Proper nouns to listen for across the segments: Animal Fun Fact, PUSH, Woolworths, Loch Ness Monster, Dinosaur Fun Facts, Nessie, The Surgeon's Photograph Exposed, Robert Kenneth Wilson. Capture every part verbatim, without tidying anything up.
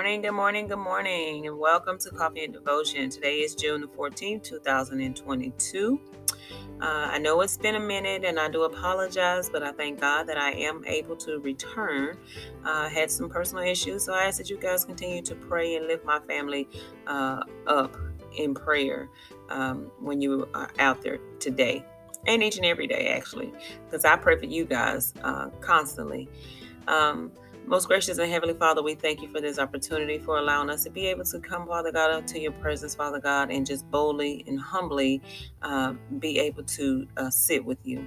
morning, good morning, good morning, and welcome to Coffee and Devotion. Today is June the fourteenth, two thousand twenty-two. Uh, I know it's been a minute and I do apologize, but I thank God that I am able to return. I uh, had some personal issues, so I ask that you guys continue to pray and lift my family uh, up in prayer um, when you are out there today. And each and every day, actually, because I pray for you guys uh, constantly. Um, most gracious and heavenly Father, we thank you for this opportunity, for allowing us to be able to come, Father God, up to your presence, Father God, and just boldly and humbly uh, be able to uh, sit with you.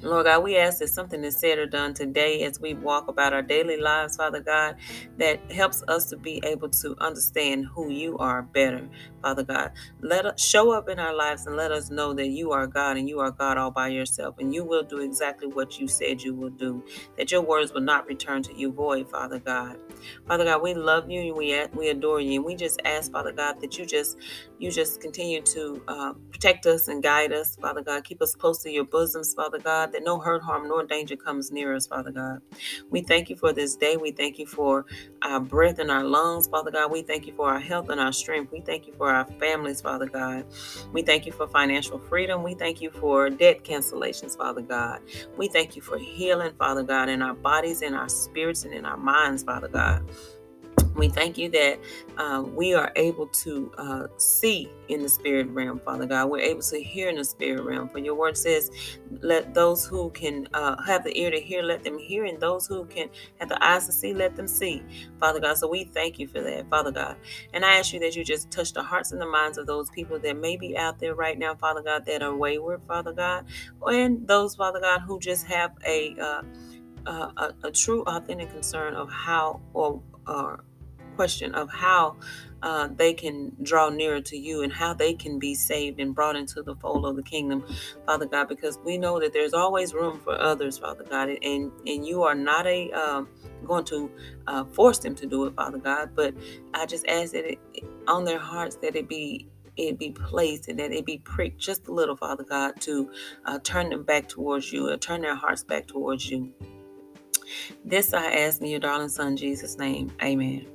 Lord God, we ask that something is said or done today as we walk about our daily lives, Father God, that helps us to be able to understand who you are better, Father God. Let us show up in our lives and let us know that you are God and you are God all by yourself, and you will do exactly what you said you will do, that your words will not return to you void, Father God. Father God, we love you and we we adore you, and we just ask, Father God, that you just you just continue to uh, protect us and guide us, Father God. Keep us close to your bosoms, Father God, that no hurt, harm, nor danger comes near us, Father God. We thank you for this day. We thank you for our breath in our lungs, Father God. We thank you for our health and our strength. We thank you for our families, Father God. We thank you for financial freedom. We thank you for debt cancellations, Father God. We thank you for healing, Father God, in our bodies, in our spirits, and in our minds, Father God. We thank you that uh, we are able to uh, see in the spirit realm, Father God. We're able to hear in the spirit realm. For your word says, let those who can uh, have the ear to hear, let them hear. And those who can have the eyes to see, let them see, Father God. So we thank you for that, Father God. And I ask you that you just touch the hearts and the minds of those people that may be out there right now, Father God, that are wayward, Father God. And those, Father God, who just have a, uh, a, a true authentic concern of how or or question of how uh, they can draw nearer to you and how they can be saved and brought into the fold of the kingdom, Father God, because we know that there's always room for others, Father God, and and you are not a um, going to uh, force them to do it, Father God, but I just ask that it, on their hearts that it be it be placed and that it be pricked just a little, Father God, to uh, turn them back towards you, or turn their hearts back towards you. This I ask in your darling son, Jesus' name. Amen.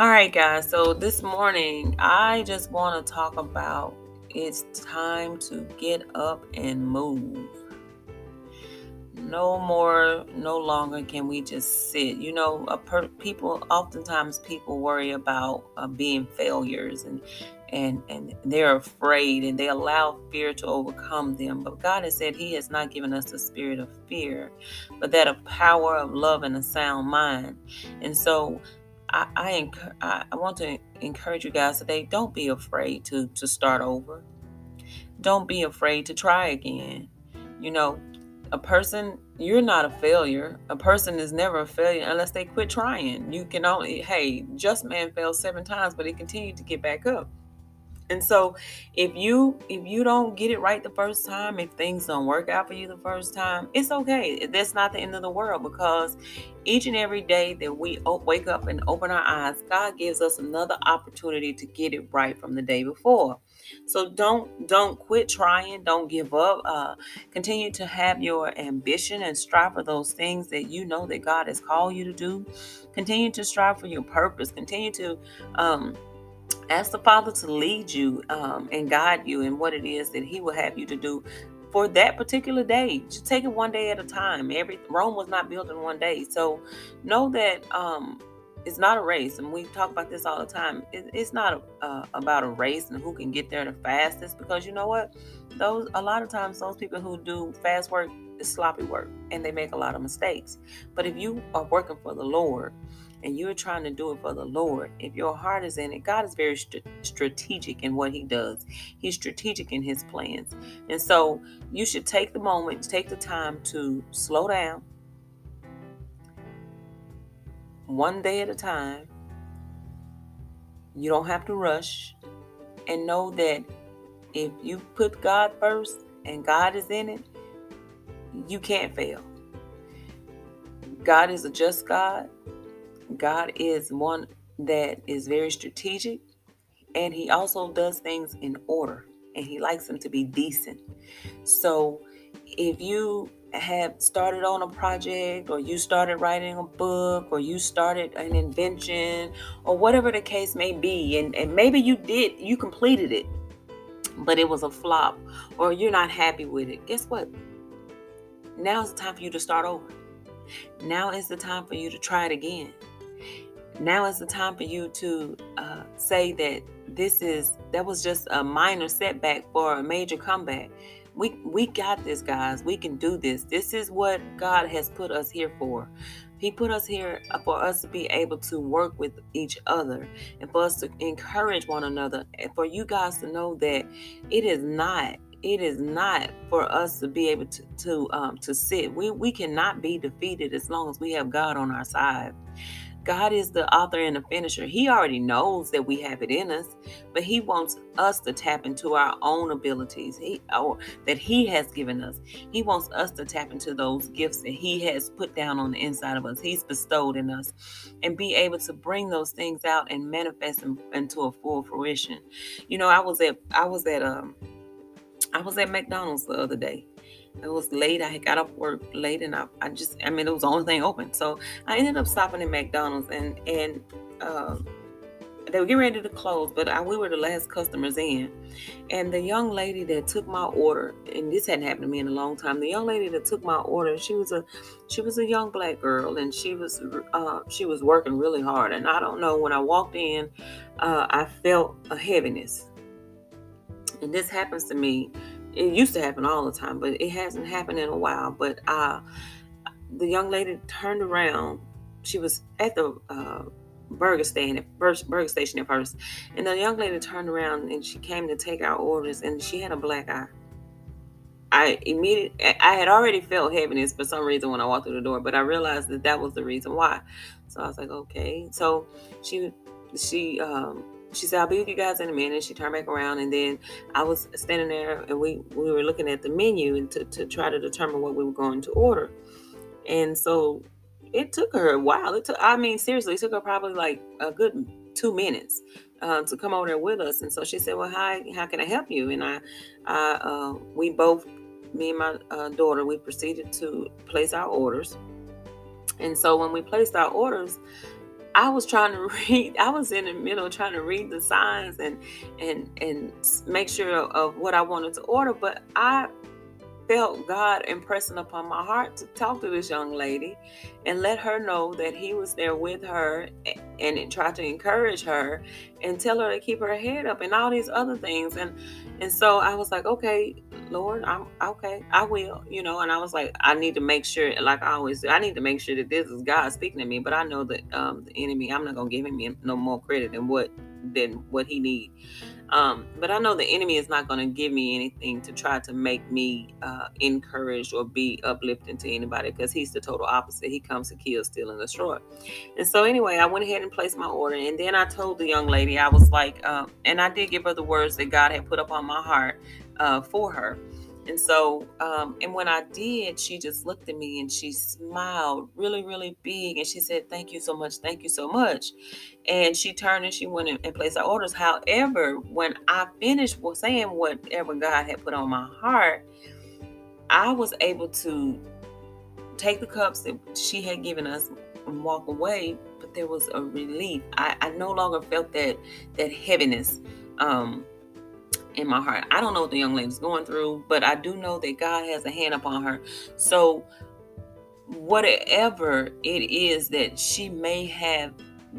All right, guys, so this morning, I just want to talk about it's time to get up and move. No more, no longer can we just sit. You know, a per- people, oftentimes people worry about uh, being failures and And and they're afraid, and they allow fear to overcome them. But God has said he has not given us the spirit of fear, but that of power, of love, and a sound mind. And so I I, enc- I want to encourage you guys today, don't be afraid to, to start over. Don't be afraid to try again. You know, a person, you're not a failure. A person is never a failure unless they quit trying. You can only, hey, just man failed seven times, but he continued to get back up. And so if you if you don't get it right the first time, if things don't work out for you the first time, it's okay. That's not the end of the world, because each and every day that we wake up and open our eyes, God gives us another opportunity to get it right from the day before. So don't don't quit trying. Don't give up. Uh, continue to have your ambition and strive for those things that you know that God has called you to do. Continue to strive for your purpose. Continue to um ask the Father to lead you um, and guide you in what it is that he will have you to do for that particular day. Just take it one day at a time. Every Rome was not built in one day. So know that um, it's not a race. And we talk about this all the time. It, it's not a, uh, about a race and who can get there the fastest, because you know what? Those a lot of times those people who do fast work is sloppy work, and they make a lot of mistakes. But if you are working for the Lord, and you're trying to do it for the Lord, if your heart is in it, God is very st- strategic in what he does. He's strategic in his plans. And so you should take the moment, take the time to slow down one day at a time. You don't have to rush, and know that if you put God first and God is in it, you can't fail. God is a just God. God is one that is very strategic, and he also does things in order, and he likes them to be decent. So if you have started on a project, or you started writing a book, or you started an invention, or whatever the case may be. And, and maybe you did, you completed it, but it was a flop, or you're not happy with it. Guess what? Now is the time for you to start over. Now is the time for you to try it again. Now is the time for you to uh, say that this is, that was just a minor setback for a major comeback. We we got this, guys. We can do this. This is what God has put us here for. He put us here for us to be able to work with each other and for us to encourage one another, and for you guys to know that it is not, it is not for us to be able to to, um, to sit. We, we cannot be defeated as long as we have God on our side. God is the author and the finisher. He already knows that we have it in us, but he wants us to tap into our own abilities he, or that he has given us. He wants us to tap into those gifts that he has put down on the inside of us. He's bestowed in us, and be able to bring those things out and manifest them into a full fruition. You know, I was at, I was at, um, I was at McDonald's the other day. It was late. I got off work late, and I, I just, I mean, it was the only thing open. So I ended up stopping at McDonald's, and and uh, they were getting ready to close, but I, we were the last customers in. And the young lady that took my order, and this hadn't happened to me in a long time. The young lady that took my order, she was a, she was a young black girl, and she was, uh, she was working really hard. And I don't know, when I walked in, uh, I felt a heaviness, and this happens to me. It used to happen all the time, but it hasn't happened in a while. But uh, the young lady turned around. She was at the uh, burger stand, at first, burger station at first. And the young lady turned around, and she came to take our orders, and she had a black eye. I immediately, I had already felt heaviness for some reason when I walked through the door, but I realized that that was the reason why. So I was like, okay. So she, she, um, She said, I'll be with you guys in a minute. She turned back around, and then I was standing there, and we, we were looking at the menu and to, to try to determine what we were going to order. And so it took her a while. It took, I mean, seriously, it took her probably like a good two minutes uh, to come over there with us. And so she said, well, hi, how can I help you? And I, I uh, we both, me and my uh, daughter, we proceeded to place our orders. And so when we placed our orders, I was trying to read, I was in the middle trying to read the signs and and and make sure of what I wanted to order, but I felt God impressing upon my heart to talk to this young lady and let her know that he was there with her, and, and try to encourage her and tell her to keep her head up and all these other things. And and so I was like, okay, Lord, I'm okay, I will, you know. And I was like, I need to make sure, like I always do, I need to make sure that this is God speaking to me. But I know that um, the enemy, I'm not gonna give him no more credit than what than what he needs. Um, but I know the enemy is not gonna give me anything to try to make me uh, encouraged or be uplifting to anybody, because he's the total opposite. He comes to kill, steal, and destroy. And so anyway, I went ahead and placed my order, and then I told the young lady, I was like, um, and I did give her the words that God had put up on my heart uh, for her. And so, um, and when I did, she just looked at me and she smiled really, really big. And she said, thank you so much. Thank you so much. And she turned and she went and placed our orders. However, when I finished saying whatever God had put on my heart, I was able to take the cups that she had given us and walk away. But there was a relief. I, I no longer felt that, that heaviness, um, in my heart. I don't know what the young lady's going through, but I do know that God has a hand upon her. So whatever it is that she may have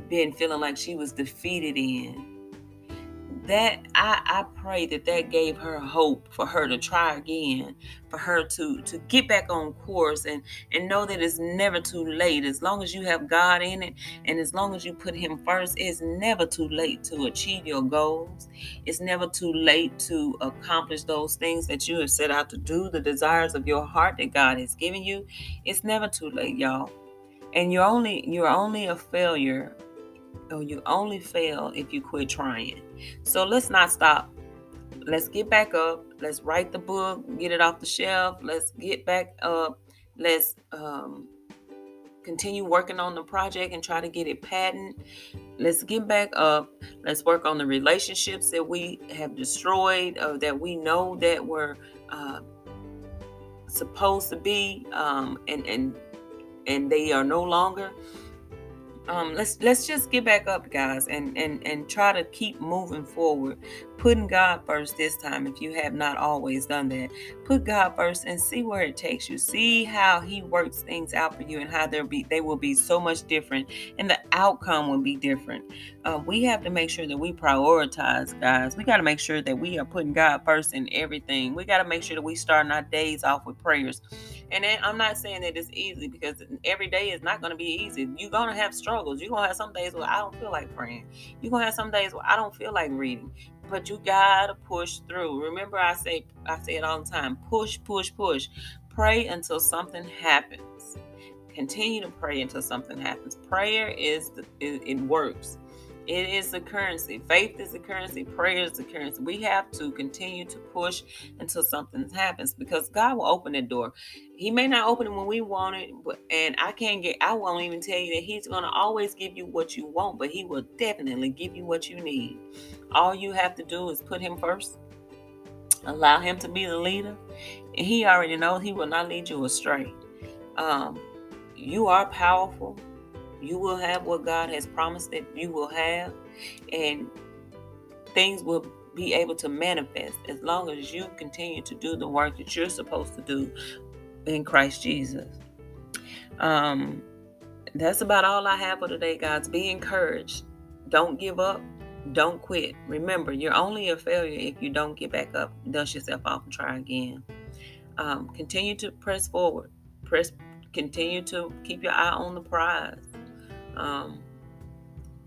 been feeling like she was defeated in, that I, I pray that that gave her hope for her to try again, for her to, to get back on course, and, and know that it's never too late. As long as you have God in it, and as long as you put him first, it's never too late to achieve your goals. It's never too late to accomplish those things that you have set out to do, the desires of your heart that God has given you. It's never too late, y'all. And you're only, you're only a failure, or you only fail if you quit trying. So let's not stop. Let's get back up. Let's write the book, get it off the shelf. Let's get back up. Let's um, continue working on the project and try to get it patented. Let's get back up. Let's work on the relationships that we have destroyed, or that we know that were uh, supposed to be, um, and and and they are no longer. Um, let's let's just get back up, guys, and and and try to keep moving forward, putting God first this time. If you have not always done that, put God first and see where it takes you. See how He works things out for you, and how there be they will be so much different, and the outcome will be different. Uh, we have to make sure that we prioritize, guys. We got to make sure that we are putting God first in everything. We got to make sure that we starting our days off with prayers. And then, I'm not saying that it's easy, because every day is not going to be easy. You're going to have struggles. You're going to have some days where I don't feel like praying. You're going to have some days where I don't feel like reading. But you got to push through. Remember, I say I say it all the time. Push, push, push. Pray until something happens. Continue to pray until something happens. Prayer is, the, it, it works. It is the currency. Faith is the currency. Prayer is the currency. We have to continue to push until something happens, because God will open the door. He may not open it when we want it, but, and I can't get, I won't even tell you that He's going to always give you what you want, but He will definitely give you what you need. All you have to do is put Him first, allow Him to be the leader, and He already knows He will not lead you astray. Um, you are powerful. You will have what God has promised that you will have, and things will be able to manifest as long as you continue to do the work that you're supposed to do in Christ Jesus. Um, that's about all I have for today, guys. Be encouraged. Don't give up. Don't quit. Remember, you're only a failure if you don't get back up, dust yourself off, and try again. Um, continue to press forward. Press. Continue to keep your eye on the prize. Um,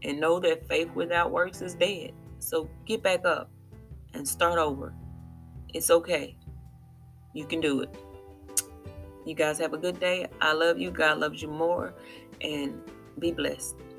and know that faith without works is dead. So get back up and start over. It's okay. You can do it. You guys have a good day. I love you. God loves you more. And be blessed.